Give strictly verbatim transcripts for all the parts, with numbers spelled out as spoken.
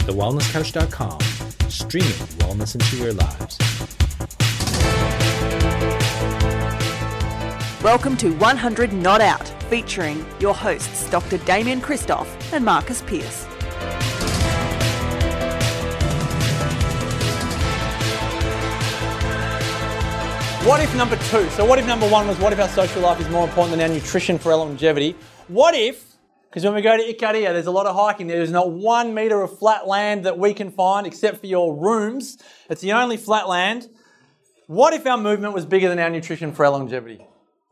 the wellness coach dot com, streaming wellness into your lives. Welcome to one hundred Not Out, featuring your hosts Doctor Damian Kristoff and Marcus Pearce. What if number two? So what if number one was, what if our social life is more important than our nutrition for our longevity? What if, because when we go to Icaria, there's a lot of hiking. There's not one metre of flat land that we can find except for your rooms. It's the only flat land. What if our movement was bigger than our nutrition for our longevity?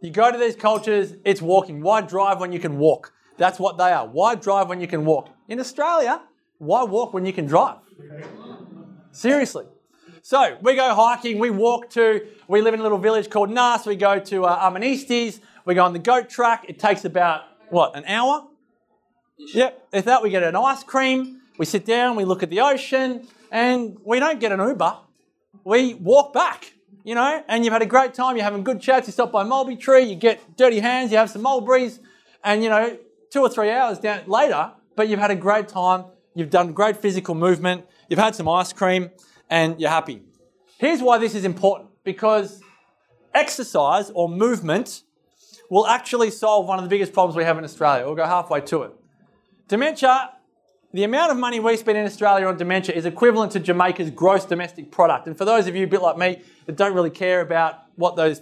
You go to these cultures, it's walking. Why drive when you can walk? That's what they are. Why drive when you can walk? In Australia, why walk when you can drive? Seriously. So we go hiking, we walk to, we live in a little village called Nas, we go to uh, Armenistis, we go on the goat track, it takes about, what, an hour? Yep, if that, we get an ice cream, we sit down, we look at the ocean, and we don't get an Uber, we walk back, you know, and you've had a great time, you're having good chats, you stop by a mulberry tree, you get dirty hands, you have some mulberries, and you know, two or three hours down later, but you've had a great time, you've done great physical movement, you've had some ice cream, and you're happy. Here's why this is important, because exercise or movement will actually solve one of the biggest problems we have in Australia. We'll go halfway to it. Dementia, the amount of money we spend in Australia on dementia is equivalent to Jamaica's gross domestic product. And for those of you a bit like me that don't really care about what those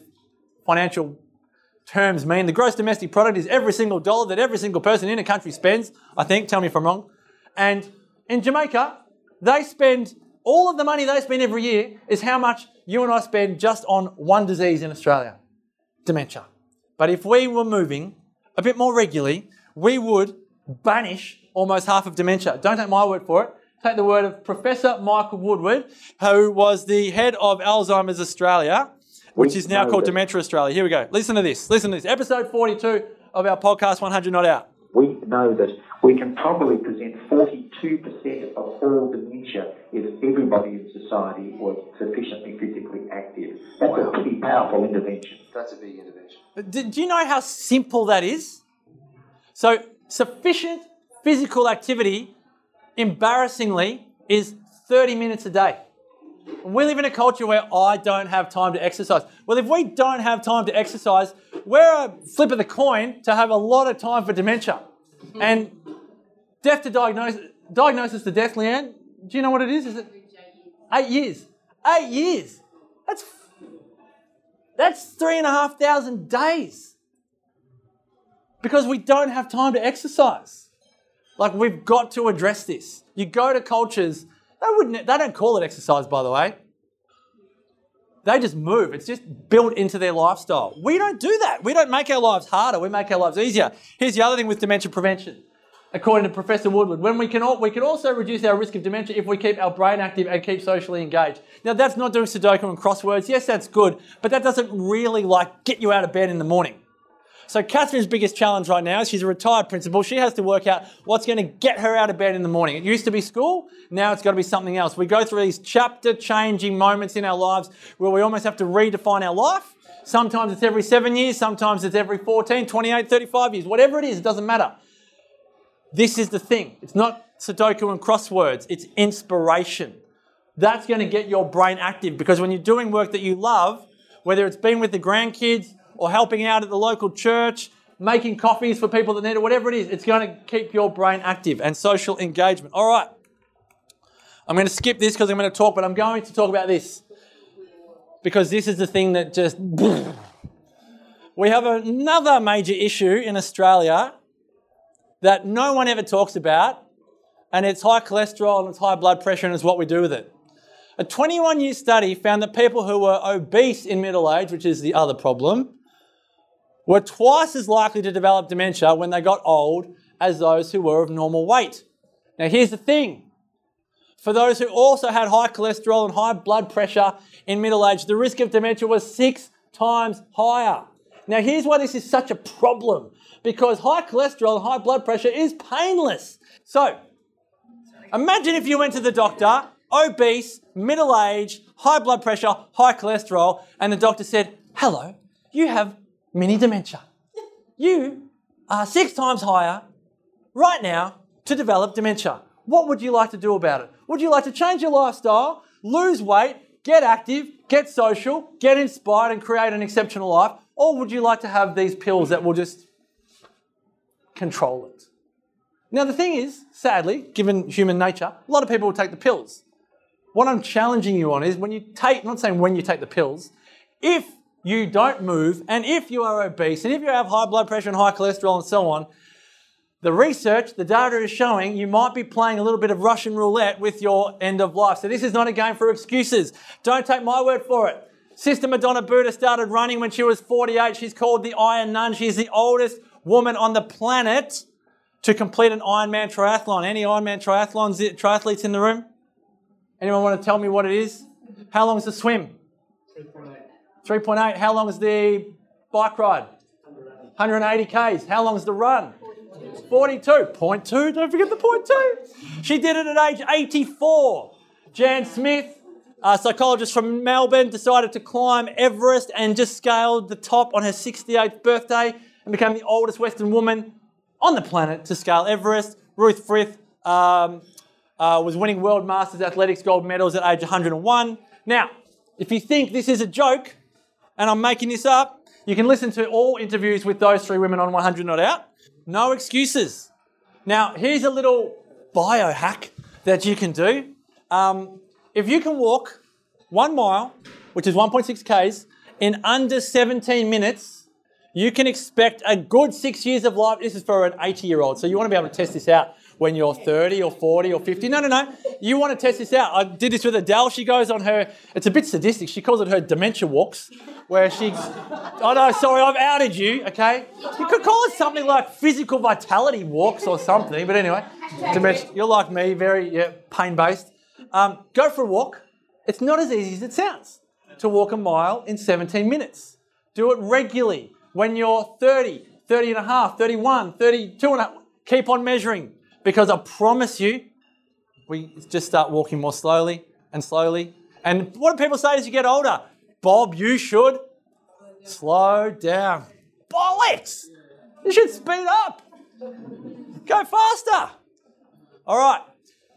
financial terms mean, the gross domestic product is every single dollar that every single person in a country spends, I think, tell me if I'm wrong. And in Jamaica, they spend... all of the money they spend every year is how much you and I spend just on one disease in Australia, dementia. But if we were moving a bit more regularly, we would banish almost half of dementia. Don't take my word for it. Take the word of Professor Michael Woodward, who was the head of Alzheimer's Australia, which is now called Dementia Australia. Here we go. Listen to this. Listen to this. Episode forty-two of our podcast, one hundred Not Out. We know that we can probably present forty-two percent of all dementia if everybody in society was sufficiently physically active. That's wow. a pretty powerful intervention. That's a big intervention. Do, do you know how simple that is? So sufficient physical activity, embarrassingly, is thirty minutes a day. We live in a culture where I don't have time to exercise. Well, if we don't have time to exercise, we're a flip of the coin to have a lot of time for dementia. And death to diagnosis, diagnosis to death, Leanne, do you know what it is? Is it eight years? Eight years. That's that's three and a half thousand days. Because we don't have time to exercise. Like, we've got to address this. You go to cultures. They wouldn't. They don't call it exercise, by the way. They just move. It's just built into their lifestyle. We don't do that. We don't make our lives harder. We make our lives easier. Here's the other thing with dementia prevention, according to Professor Woodward. When we can, all, we can also reduce our risk of dementia if we keep our brain active and keep socially engaged. Now, that's not doing Sudoku and crosswords. Yes, that's good, but that doesn't really like get you out of bed in the morning. So Catherine's biggest challenge right now is she's a retired principal. She has to work out what's going to get her out of bed in the morning. It used to be school. Now it's got to be something else. We go through these chapter-changing moments in our lives where we almost have to redefine our life. Sometimes it's every seven years. Sometimes it's every fourteen, twenty-eight, thirty-five years. Whatever it is, it doesn't matter. This is the thing. It's not Sudoku and crosswords. It's inspiration. That's going to get your brain active, because when you're doing work that you love, whether it's being with the grandkids, or helping out at the local church, making coffees for people that need it, whatever it is, it's going to keep your brain active and social engagement. All right. I'm going to skip this because I'm going to talk, but I'm going to talk about this because this is the thing that just... We have another major issue in Australia that no one ever talks about, and it's high cholesterol and it's high blood pressure and it's what we do with it. A twenty-one year study found that people who were obese in middle age, which is the other problem, were twice as likely to develop dementia when they got old as those who were of normal weight. Now, here's the thing. For those who also had high cholesterol and high blood pressure in middle age, the risk of dementia was six times higher. Now, here's why this is such a problem, because high cholesterol and high blood pressure is painless. So, imagine if you went to the doctor, obese, middle age, high blood pressure, high cholesterol, and the doctor said, hello, you have mini dementia. You are six times higher right now to develop dementia. What would you like to do about it? Would you like to change your lifestyle, lose weight, get active, get social, get inspired and create an exceptional life? Or would you like to have these pills that will just control it? Now, the thing is, sadly, given human nature, a lot of people will take the pills. What I'm challenging you on is when you take, not saying when you take the pills, if you don't move and if you are obese and if you have high blood pressure and high cholesterol and so on, the research, the data is showing you might be playing a little bit of Russian roulette with your end of life. So this is not a game for excuses. Don't take my word for it. Sister Madonna Buddha started running when she was forty-eight. She's called the Iron Nun. She's the oldest woman on the planet to complete an Ironman triathlon. Any Ironman triathlons, triathletes in the room? Anyone want to tell me what it is? How long is the swim? three point eight. three point eight. How long is the bike ride? one hundred eighty kays. How long is the run? forty-two point two. Don't forget the point two. She did it at age eighty-four. Jan Smith, a psychologist from Melbourne, decided to climb Everest and just scaled the top on her sixty-eighth birthday and became the oldest Western woman on the planet to scale Everest. Ruth Frith um, uh, was winning World Masters Athletics gold medals at age one hundred and one. Now, if you think this is a joke and I'm making this up, you can listen to all interviews with those three women on one hundred Not Out. No excuses. Now, here's a little biohack that you can do. Um, if you can walk one mile, which is one point six kays, in under seventeen minutes, you can expect a good six years of life. This is for an eighty-year-old, so you want to be able to test this out when you're thirty or forty or fifty. No, no, no. You want to test this out. I did this with Adele. She goes on her, it's a bit sadistic. She calls it her dementia walks, where she, oh no, sorry, I've outed you, okay? You could call it something like physical vitality walks or something, but anyway, dementia, you're like me, very yeah, pain-based. Um, go for a walk. It's not as easy as it sounds to walk a mile in seventeen minutes. Do it regularly. When you're thirty, thirty and a half, thirty-one, thirty-two and a half, keep on measuring. Because I promise you, we just start walking more slowly and slowly. And what do people say as you get older? Bob, you should slow down. Bollocks! You should speed up. Go faster. All right.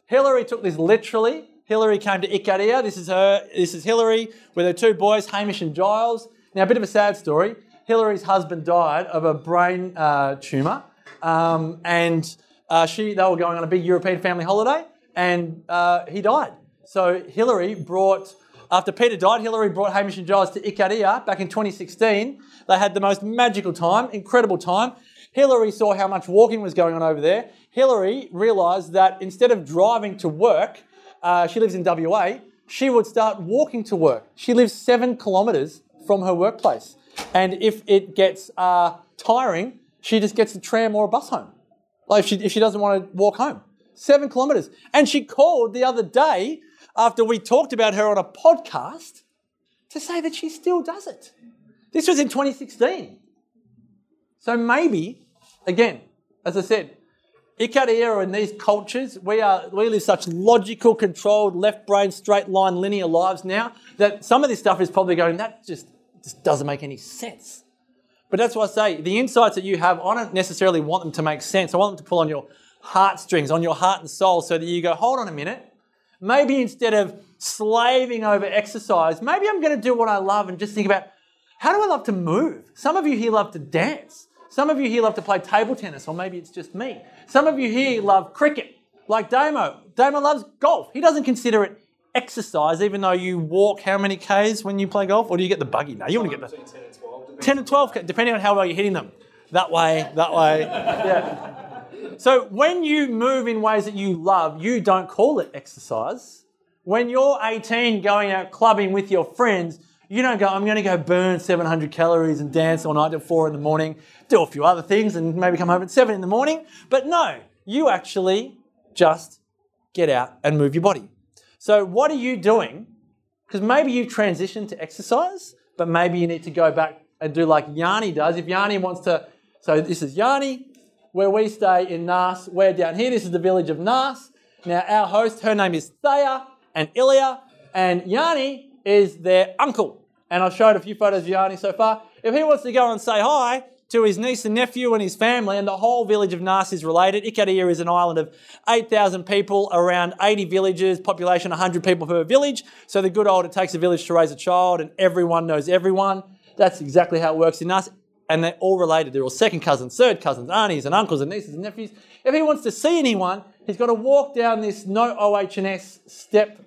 Hillary took this literally. Hillary came to Ikaria. This is her. This is Hillary with her two boys, Hamish and Giles. Now, a bit of a sad story. Hillary's husband died of a brain uh, tumour. Um, and... Uh, she, they were going on a big European family holiday, and uh, he died. So Hillary brought, after Peter died, Hillary brought Hamish and Giles to Ikaria back in twenty sixteen. They had the most magical time, incredible time. Hillary saw how much walking was going on over there. Hillary realised that instead of driving to work, uh, she lives in W A, she would start walking to work. She lives seven kilometres from her workplace. And if it gets uh, tiring, she just gets a tram or a bus home. Like if she, if she doesn't want to walk home. Seven kilometres. And she called the other day after we talked about her on a podcast to say that she still does it. This was in twenty sixteen. So maybe, again, as I said, Ikaria and these cultures, we are we live such logical, controlled, left brain, straight line, linear lives now that some of this stuff is probably going, that just, just doesn't make any sense. But that's why I say the insights that you have, I don't necessarily want them to make sense. I want them to pull on your heartstrings, on your heart and soul, so that you go, hold on a minute. Maybe instead of slaving over exercise, maybe I'm going to do what I love and just think about, how do I love to move? Some of you here love to dance. Some of you here love to play table tennis, or maybe it's just me. Some of you here love cricket, like Damo. Damo loves golf. He doesn't consider it exercise, even though you walk how many Ks when you play golf? Or do you get the buggy? No, you want to get the... ten and twelve, depending on how well you're hitting them. That way, that way. Yeah. So when you move in ways that you love, you don't call it exercise. When you're eighteen going out clubbing with your friends, you don't go, I'm going to go burn seven hundred calories and dance all night at four in the morning, do a few other things and maybe come home at seven in the morning. But no, you actually just get out and move your body. So what are you doing? Because maybe you transitioned to exercise, but maybe you need to go back and do like Yanni does. If Yanni wants to, so this is Yanni, where we stay in Nas. We're down here. This is the village of Nas. Now our host, her name is Thaya and Ilya, and Yanni is their uncle. And I've showed a few photos of Yanni so far. If he wants to go and say hi to his niece and nephew and his family, and the whole village of Nas is related. Ikaria is an island of eight thousand people, around eighty villages, population one hundred people per village. So the good old, it takes a village to raise a child, and everyone knows everyone. That's exactly how it works in Nas. And they're all related. They're all second cousins, third cousins, aunties and uncles and nieces and nephews. If he wants to see anyone, he's got to walk down this no O H and S step,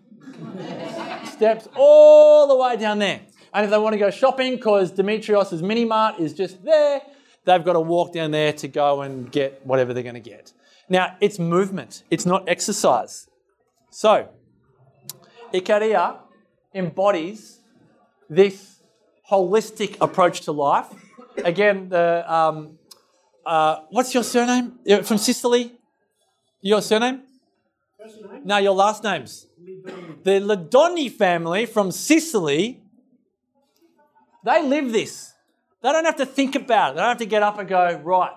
steps all the way down there. And if they want to go shopping, because Demetrios' mini-mart is just there, they've got to walk down there to go and get whatever they're going to get. Now, it's movement. It's not exercise. So, Ikaria embodies this holistic approach to life. Again, the um, uh, what's your surname? You're from Sicily? Your surname? First name? No, your last names. The Ladoni family from Sicily, they live this. They don't have to think about it. They don't have to get up and go, right,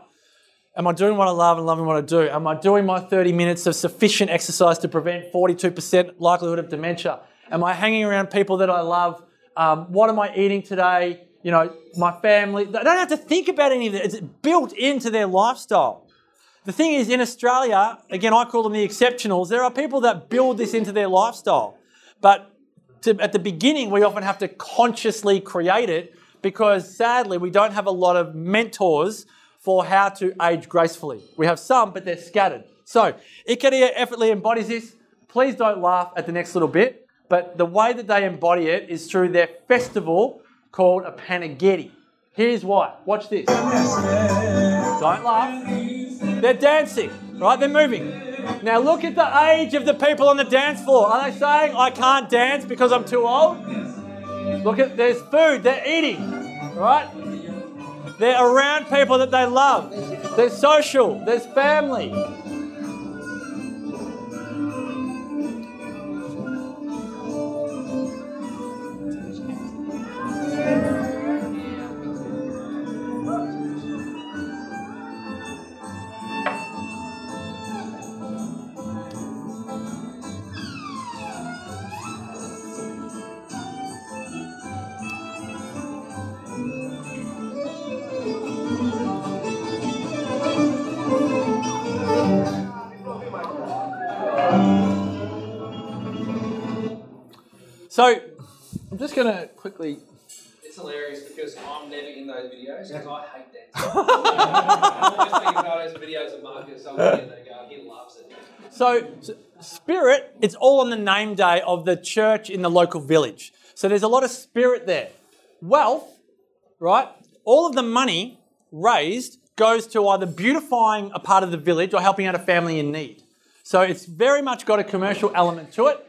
am I doing what I love and loving what I do? Am I doing my thirty minutes of sufficient exercise to prevent forty-two percent likelihood of dementia? Am I hanging around people that I love? Um, what am I eating today? You know, my family, they don't have to think about any of that. It's built into their lifestyle. The thing is, in Australia, again, I call them the exceptionals, there are people that build this into their lifestyle. But to, at the beginning, we often have to consciously create it because, sadly, we don't have a lot of mentors for how to age gracefully. We have some, but they're scattered. So, Ikaria effortlessly embodies this. Please don't laugh at the next little bit, but the way that they embody it is through their festival called a Panigiri. Here's why. Watch this. Don't laugh. They're dancing, right? They're moving. Now look at the age of the people on the dance floor. Are they saying, I can't dance because I'm too old? Look at, there's food. They're eating, right? They're around people that they love. There's social. There's family. So, I'm just going to quickly... It's hilarious because I'm never in those videos because I hate that. I'm always taking photos and videos of Marcus. I'm there and they go, he loves it. So, spirit, it's all on the name day of the church in the local village. So, there's a lot of spirit there. Wealth, right, all of the money raised goes to either beautifying a part of the village or helping out a family in need. So, it's very much got a commercial element to it.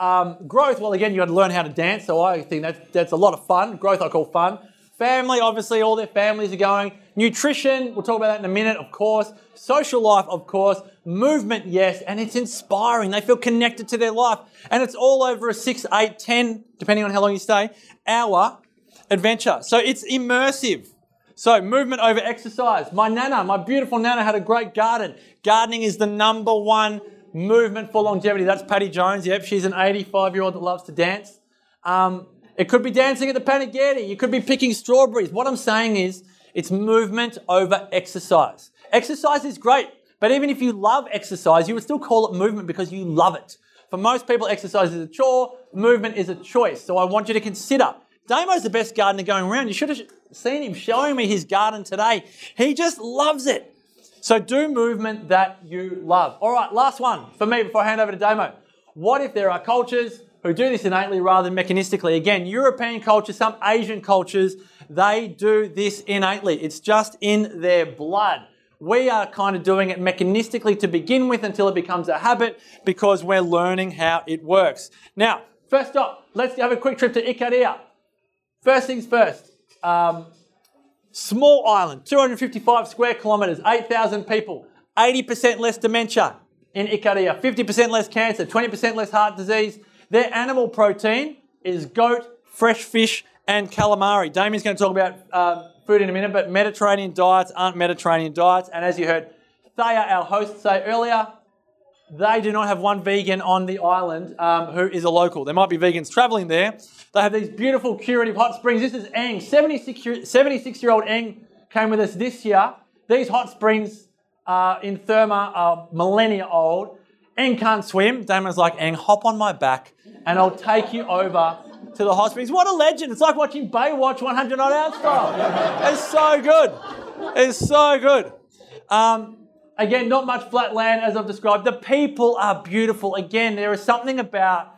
Um, growth, well, again, you had to learn how to dance, so I think that's, that's a lot of fun. Growth I call fun. Family, obviously, all their families are going. Nutrition, we'll talk about that in a minute, of course. Social life, of course. Movement, yes, and it's inspiring. They feel connected to their life, and it's all over a six, eight, ten, depending on how long you stay, hour adventure. So it's immersive. So movement over exercise. My nana, my beautiful nana had a great garden. Gardening is the number one movement for longevity. That's Patty Jones. Yep, she's an eighty-five-year-old that loves to dance. Um, it could be dancing at the Panigiri. You could be picking strawberries. What I'm saying is it's movement over exercise. Exercise is great, but even if you love exercise, you would still call it movement because you love it. For most people, exercise is a chore. Movement is a choice. So I want you to consider. Damo's the best gardener going around. You should have seen him showing me his garden today. He just loves it. So do movement that you love. All right, last one for me before I hand over to Damo. What if there are cultures who do this innately rather than mechanistically? Again, European cultures, some Asian cultures, they do this innately. It's just in their blood. We are kind of doing it mechanistically to begin with until it becomes a habit because we're learning how it works. Now, first up, let's have a quick trip to Ikaria. First things first. Um, Small island, two hundred fifty-five square kilometres, eight thousand people, eighty percent less dementia in Ikaria, fifty percent less cancer, twenty percent less heart disease. Their animal protein is goat, fresh fish and calamari. Damian's going to talk about uh, food in a minute, but Mediterranean diets aren't Mediterranean diets. And as you heard Thaya, our host, say earlier, they do not have one vegan on the island um, who is a local. There might be vegans travelling there. They have these beautiful curative hot springs. This is Eng, seventy-six-year-old Eng came with us this year. These hot springs uh, in Therma are millennia old. Eng can't swim. Damon's like, Eng, hop on my back and I'll take you over to the hot springs. What a legend. It's like watching Baywatch one hundred Not Out style. It's so good. It's so good. Um, again, not much flat land as I've described. The people are beautiful. Again, there is something about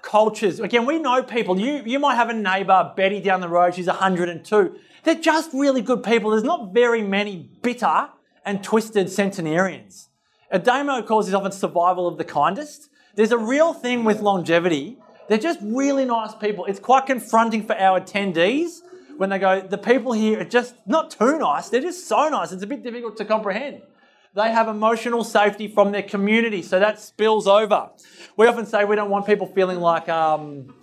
cultures. Again, we know people. You you might have a neighbour, Betty down the road, she's one hundred and two. They're just really good people. There's not very many bitter and twisted centenarians. A Damo calls this often survival of the kindest. There's a real thing with longevity. They're just really nice people. It's quite confronting for our attendees when they go, the people here are just not too nice. They're just so nice. It's a bit difficult to comprehend. They have emotional safety from their community, so that spills over. We often say we don't want people feeling like um,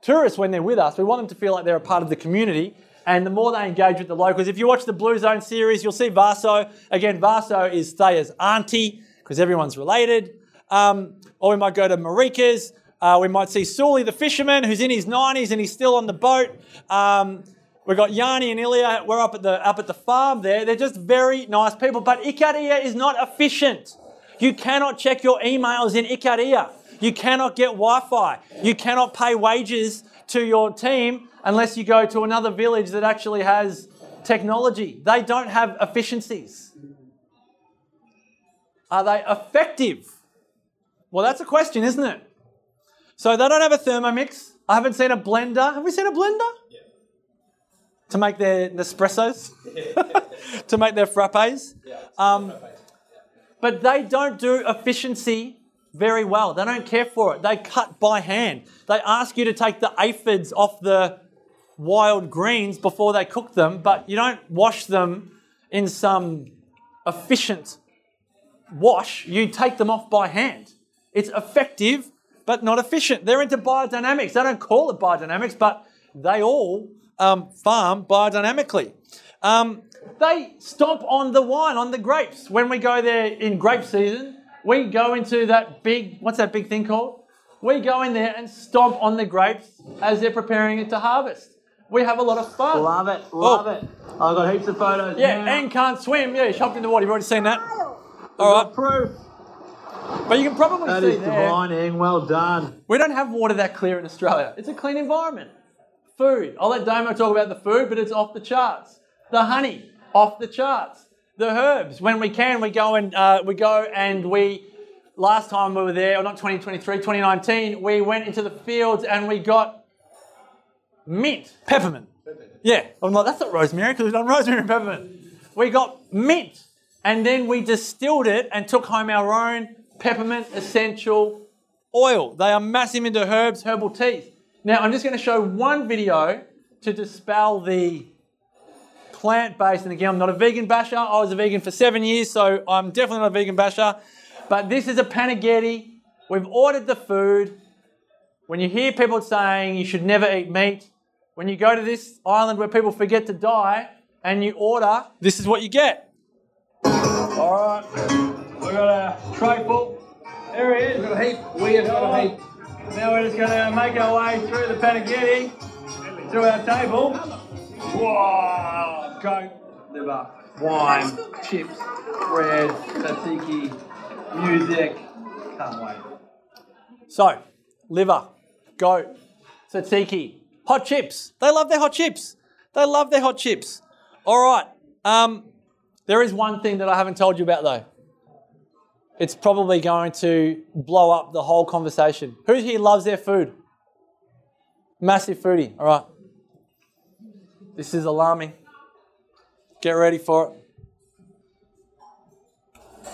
tourists when they're with us. We want them to feel like they're a part of the community, and the more they engage with the locals. If you watch the Blue Zone series, you'll see Vaso. Again, Vaso is Thaya's auntie because everyone's related. Um, or we might go to Marika's. Uh, we might see Suli the fisherman who's in his nineties and he's still on the boat. Um, We've got Yanni and Ilya. We're up at the up at the farm there. They're just very nice people. But Ikaria is not efficient. You cannot check your emails in Ikaria. You cannot get Wi-Fi. You cannot pay wages to your team unless you go to another village that actually has technology. They don't have efficiencies. Are they effective? Well, that's a question, isn't it? So they don't have a Thermomix. I haven't seen a blender. Have we seen a blender? To make their Nespressos, to make their frappes. Yeah, um, frappes. Yeah. But they don't do efficiency very well. They don't care for it. They cut by hand. They ask you to take the aphids off the wild greens before they cook them, but you don't wash them in some efficient wash. You take them off by hand. It's effective, but not efficient. They're into biodynamics. They don't call it biodynamics, but they all... Um, farm biodynamically. Um, they stomp on the wine, on the grapes. When we go there in grape season, we go into that big, what's that big thing called? We go in there and stomp on the grapes as they're preparing it to harvest. We have a lot of fun. Love it, love oh. it. I've got heaps of photos. Yeah, now. And can't swim. Yeah, she hopped in the water. You've already seen that. All right. Proof. But you can probably that see that. That is divine, Eng. Well done. We don't have water that clear in Australia. It's a clean environment. Food. I'll let Damo talk about the food, but it's off the charts. The honey, off the charts. The herbs. When we can, we go and uh, we go and we. Last time we were there, or not twenty twenty-three, twenty nineteen, we went into the fields and we got mint, peppermint. peppermint. Yeah, I'm like, that's not rosemary because we've done rosemary and peppermint. We got mint, and then we distilled it and took home our own peppermint essential oil. They are massive into herbs, herbal teas. Now, I'm just going to show one video to dispel the plant-based, and again, I'm not a vegan basher. I was a vegan for seven years, so I'm definitely not a vegan basher. But this is a Panigiri. We've ordered the food. When you hear people saying you should never eat meat, when you go to this island where people forget to die and you order, this is what you get. All right. We've got our tray full. There he is. We've got a heap. We have got a heap. Now we're just going to make our way through the panigiri to our table. Wow! Coke, liver, wine, chips, bread, tzatziki, music. Can't wait. So, liver, goat, tzatziki, hot chips. They love their hot chips. They love their hot chips. All right. Um, there is one thing that I haven't told you about though. It's probably going to blow up the whole conversation. Who here loves their food? Massive foodie. All right. This is alarming. Get ready for it.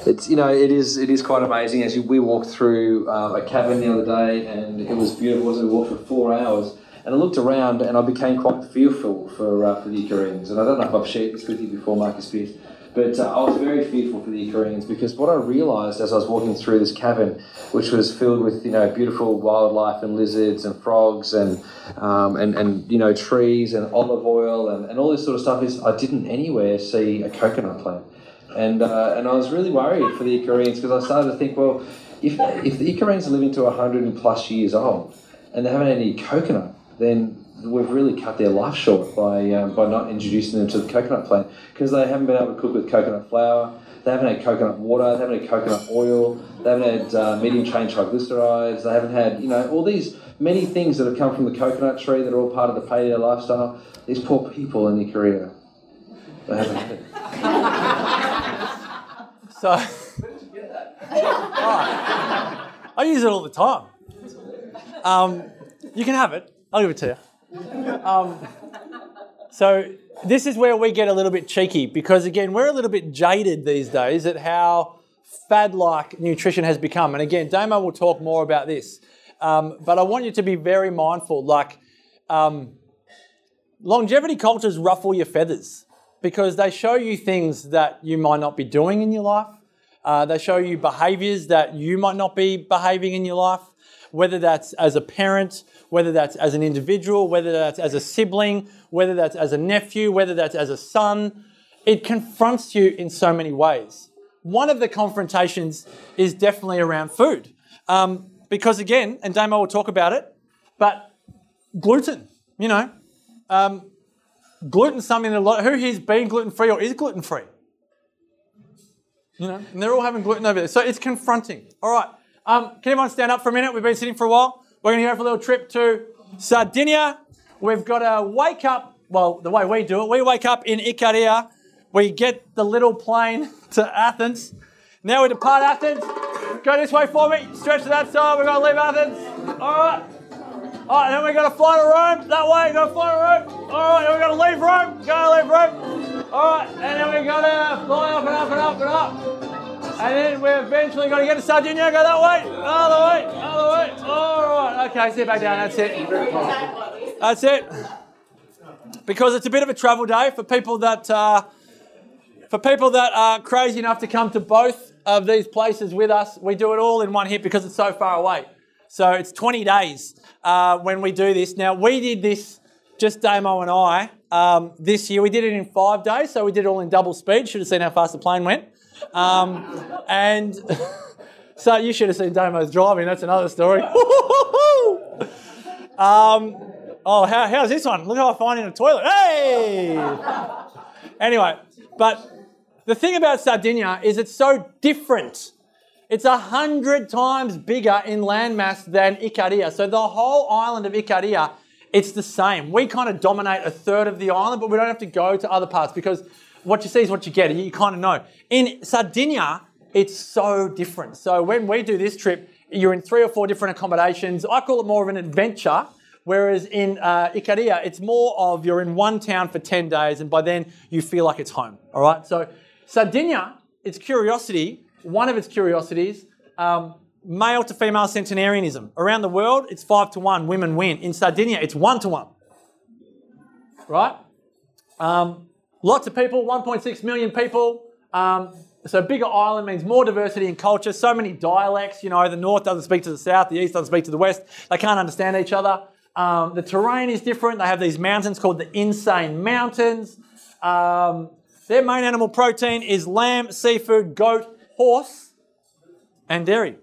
It's, you know, it is it is quite amazing. As we walked through uh, a cavern the other day, and it was beautiful as we walked for four hours. And I looked around, and I became quite fearful for uh, for the Ikareans. And I don't know if I've shared this with you before, Marcus Pearce. But uh, I was very fearful for the Ikareans because what I realised as I was walking through this cavern, which was filled with, you know, beautiful wildlife and lizards and frogs and um, and, and you know, trees and olive oil and, and all this sort of stuff, is I didn't anywhere see a coconut plant. And uh, and I was really worried for the Ikareans because I started to think, well, if if the Ikareans are living to one hundred and plus years old and they haven't had any coconut, then we've really cut their life short by um, by not introducing them to the coconut plant, because they haven't been able to cook with coconut flour, they haven't had coconut water, they haven't had coconut oil, they haven't had uh, medium chain triglycerides, they haven't had, you know, all these many things that have come from the coconut tree that are all part of the paleo lifestyle. These poor people in Korea, they haven't had it. So, where did you get that? Oh, I use it all the time. Um, you can have it. I'll give it to you. Um, so this is where we get a little bit cheeky, because again, we're a little bit jaded these days at how fad-like nutrition has become. And again, Damo will talk more about this. Um, but I want you to be very mindful, like um, longevity cultures ruffle your feathers, because they show you things that you might not be doing in your life. Uh, they show you behaviours that you might not be behaving in your life, whether that's as a parent, whether that's as an individual, whether that's as a sibling, whether that's as a nephew, whether that's as a son. It confronts you in so many ways. One of the confrontations is definitely around food. Um, because again, and Damo will talk about it, but gluten, you know. Um, gluten's something that a lot, who here's been gluten-free or is gluten-free? You know, and they're all having gluten over there. So it's confronting. All right, um, can everyone stand up for a minute? We've been sitting for a while. We're going to go for a little trip to Sardinia. We've got to wake up. Well, the way we do it, we wake up in Ikaria. We get the little plane to Athens. Now we depart Athens. Go this way for me. Stretch to that side. We're going to leave Athens. All right. All right, then we're going to fly to Rome. That way, we're going to fly to Rome. All right, then we're going to leave Rome. We're going to leave Rome. All right, and then we're going to fly up and up and up and up. And then we're eventually going to get to Sardinia. Go that way, other way, other way. All right, okay, sit back down. That's it. That's it. Because it's a bit of a travel day for people that uh, for people that are crazy enough to come to both of these places with us. We do it all in one hit because it's so far away. So it's twenty days uh, when we do this. Now we did this, just Damo and I, um, this year. We did it in five days, so we did it all in double speed. Should have seen how fast the plane went. Um, and so you should have seen Damo's driving. That's another story. um, oh, how, how's this one? Look how I find in a toilet. Hey! Anyway, but the thing about Sardinia is it's so different. It's a hundred times bigger in landmass than Ikaria. So the whole island of Ikaria, it's the same. We kind of dominate a third of the island, but we don't have to go to other parts because what you see is what you get. You kind of know. In Sardinia, it's so different. So when we do this trip, you're in three or four different accommodations. I call it more of an adventure, whereas in uh, Ikaria, it's more of you're in one town for ten days, and by then you feel like it's home. All right. So Sardinia, its curiosity, one of its curiosities, um, male to female centenarianism. Around the world, it's five to one. Women win. In Sardinia, it's one to one. Right. Um, Lots of people, one point six million people. Um, so bigger island means more diversity in culture, so many dialects. You know, the north doesn't speak to the south, the east doesn't speak to the west. They can't understand each other. Um, the terrain is different. They have these mountains called the Insane Mountains. Um, their main animal protein is lamb, seafood, goat, horse, and dairy.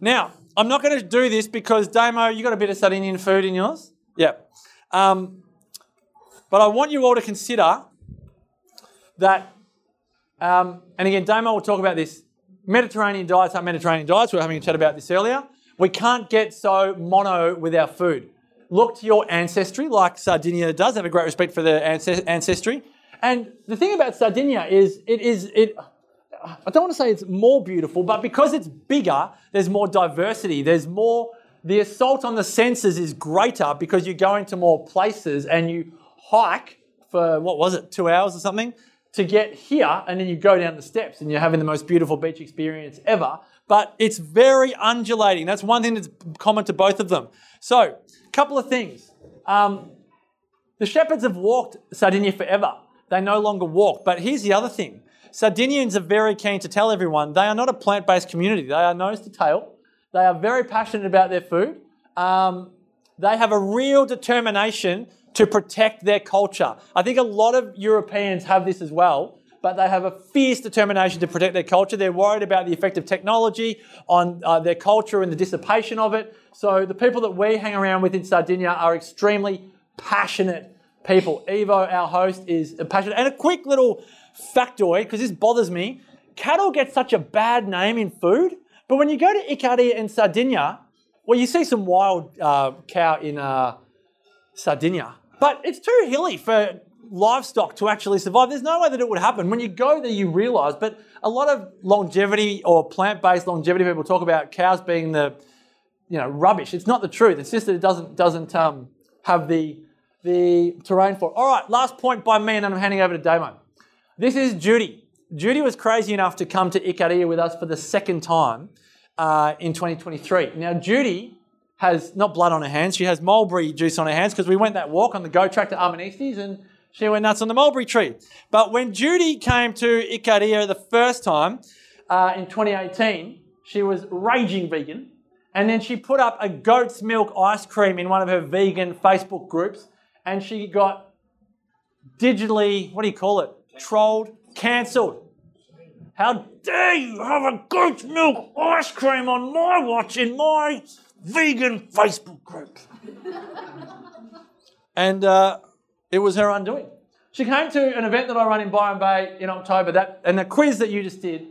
Now, I'm not going to do this because, Damo, you got a bit of Sardinian food in yours? Yeah. Um, but I want you all to consider that, um, and again, Damo will talk about this. Mediterranean diets aren't Mediterranean diets. We were having a chat about this earlier. We can't get so mono with our food. Look to your ancestry, like Sardinia does. Have a great respect for their ancestry. And the thing about Sardinia is it is, it. I don't want to say it's more beautiful, but because it's bigger, there's more diversity. There's more, the assault on the senses is greater because you go into more places and you hike for, what was it, two hours or something? To get here, and then you go down the steps and you're having the most beautiful beach experience ever. But it's very undulating. That's one thing that's common to both of them. So a couple of things. Um, the shepherds have walked Sardinia forever. They no longer walk. But here's the other thing. Sardinians are very keen to tell everyone they are not a plant-based community. They are nose to tail. They are very passionate about their food. Um, they have a real determination to protect their culture. I think a lot of Europeans have this as well, but they have a fierce determination to protect their culture. They're worried about the effect of technology on uh, their culture and the dissipation of it. So the people that we hang around with in Sardinia are extremely passionate people. Evo, our host, is passionate. And a quick little factoid, because this bothers me. Cattle get such a bad name in food, but when you go to Icaria and Sardinia, well, you see some wild uh, cow in uh, Sardinia, but it's too hilly for livestock to actually survive. There's no way that it would happen. When you go there, you realize, but a lot of longevity or plant-based longevity people talk about cows being the, you know, rubbish. It's not the truth. It's just that it doesn't doesn't um, have the the terrain for it. All right, last point by me, and then I'm handing over to Damo. This is Judy. Judy was crazy enough to come to Icaria with us for the second time uh, in twenty twenty-three. Now, Judy has not blood on her hands. She has mulberry juice on her hands because we went that walk on the go track to Armenistis and she went nuts on the mulberry tree. But when Judy came to Icaria the first time uh, in twenty eighteen, she was raging vegan. And then she put up a goat's milk ice cream in one of her vegan Facebook groups and she got digitally, what do you call it, trolled, cancelled. How dare you have a goat's milk ice cream on my watch in my vegan Facebook group? and uh, it was her undoing. She came to an event that I run in Byron Bay in October, that, and the quiz that you just did,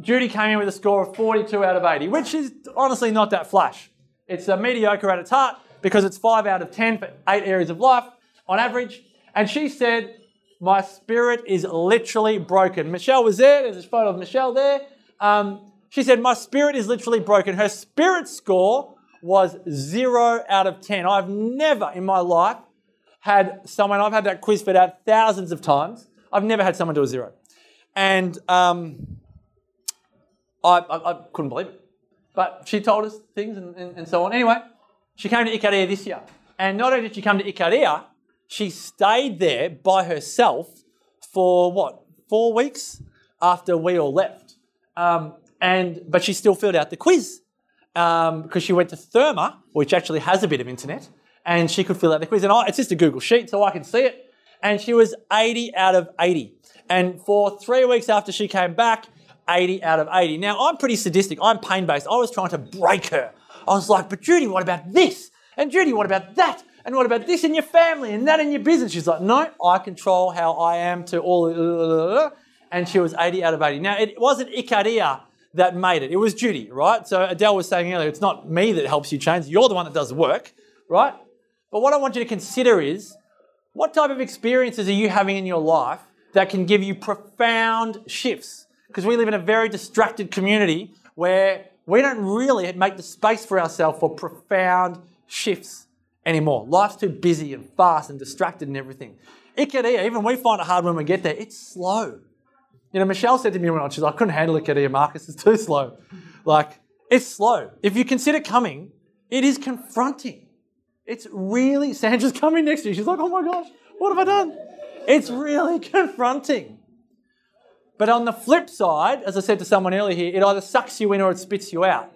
Judy came in with a score of forty-two out of eighty, which is honestly not that flash. It's a mediocre at its heart because it's five out of ten for eight areas of life on average. And she said, my spirit is literally broken. Michelle was there. There's a photo of Michelle there. Um, she said, my spirit is literally broken. Her spirit score was zero out of ten. I've never in my life had someone, I've had that quiz fit out thousands of times. I've never had someone do a zero. And um, I, I, I couldn't believe it. But she told us things and, and, and so on. Anyway, she came to Icaria this year. And not only did she come to Icaria, she stayed there by herself for, what, four weeks after we all left. Um, and But she still filled out the quiz um, because she went to Therma, which actually has a bit of internet, and she could fill out the quiz. And I, it's just a Google sheet, so I can see it. And she was eighty out of eighty. And for three weeks after she came back, eighty out of eighty. Now, I'm pretty sadistic. I'm pain-based. I was trying to break her. I was like, but Judy, what about this? And Judy, what about that? And what about this in your family and that in your business? She's like, no, I control how I am to all. And she was eighty out of eighty. Now, it wasn't Icaria that made it. It was Judy, right? So Adele was saying earlier, it's not me that helps you change. You're the one that does the work, right? But what I want you to consider is what type of experiences are you having in your life that can give you profound shifts? Because we live in a very distracted community where we don't really make the space for ourselves for profound shifts anymore. Life's too busy and fast and distracted and everything. Icaria, even we find it hard when we get there. It's slow. You know, Michelle said to me when I was, she's like, I couldn't handle Icaria, Marcus. It's too slow. Like, it's slow. If you consider coming, it is confronting. It's really, Sandra's coming next to you. She's like, oh my gosh, what have I done? It's really confronting. But on the flip side, as I said to someone earlier here, it either sucks you in or it spits you out.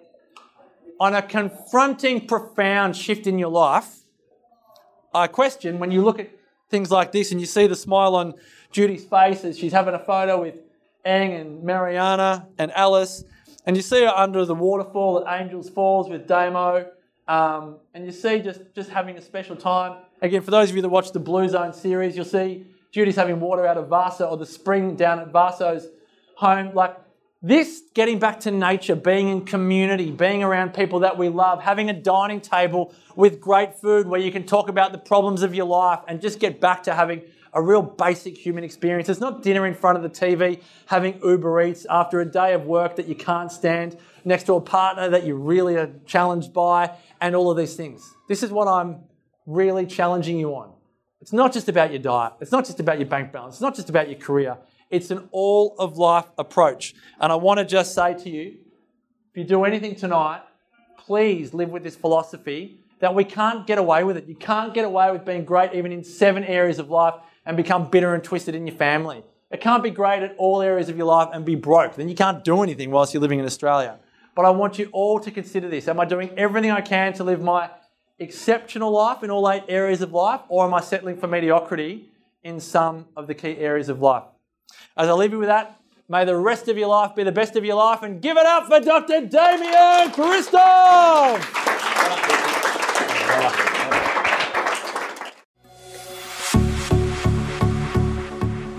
On a confronting, profound shift in your life, I question when you look at things like this and you see the smile on Judy's face as she's having a photo with Eng and Mariana and Alice, and you see her under the waterfall at Angels Falls with Damo, um, and you see just, just having a special time. Again, for those of you that watch the Blue Zone series, you'll see Judy's having water out of Vaso or the spring down at Vaso's home. Like, this getting back to nature, being in community, being around people that we love, having a dining table with great food where you can talk about the problems of your life and just get back to having a real basic human experience. It's not dinner in front of the T V, having Uber Eats after a day of work that you can't stand, next to a partner that you really are challenged by, and all of these things. This is what I'm really challenging you on. It's not just about your diet. It's not just about your bank balance. It's not just about your career. It's an all-of-life approach. And I want to just say to you, if you do anything tonight, please live with this philosophy that we can't get away with it. You can't get away with being great even in seven areas of life and become bitter and twisted in your family. It can't be great at all areas of your life and be broke. Then you can't do anything whilst you're living in Australia. But I want you all to consider this. Am I doing everything I can to live my exceptional life in all eight areas of life, or am I settling for mediocrity in some of the key areas of life? As I leave you with that, may the rest of your life be the best of your life, and give it up for Doctor Damian Kristoff!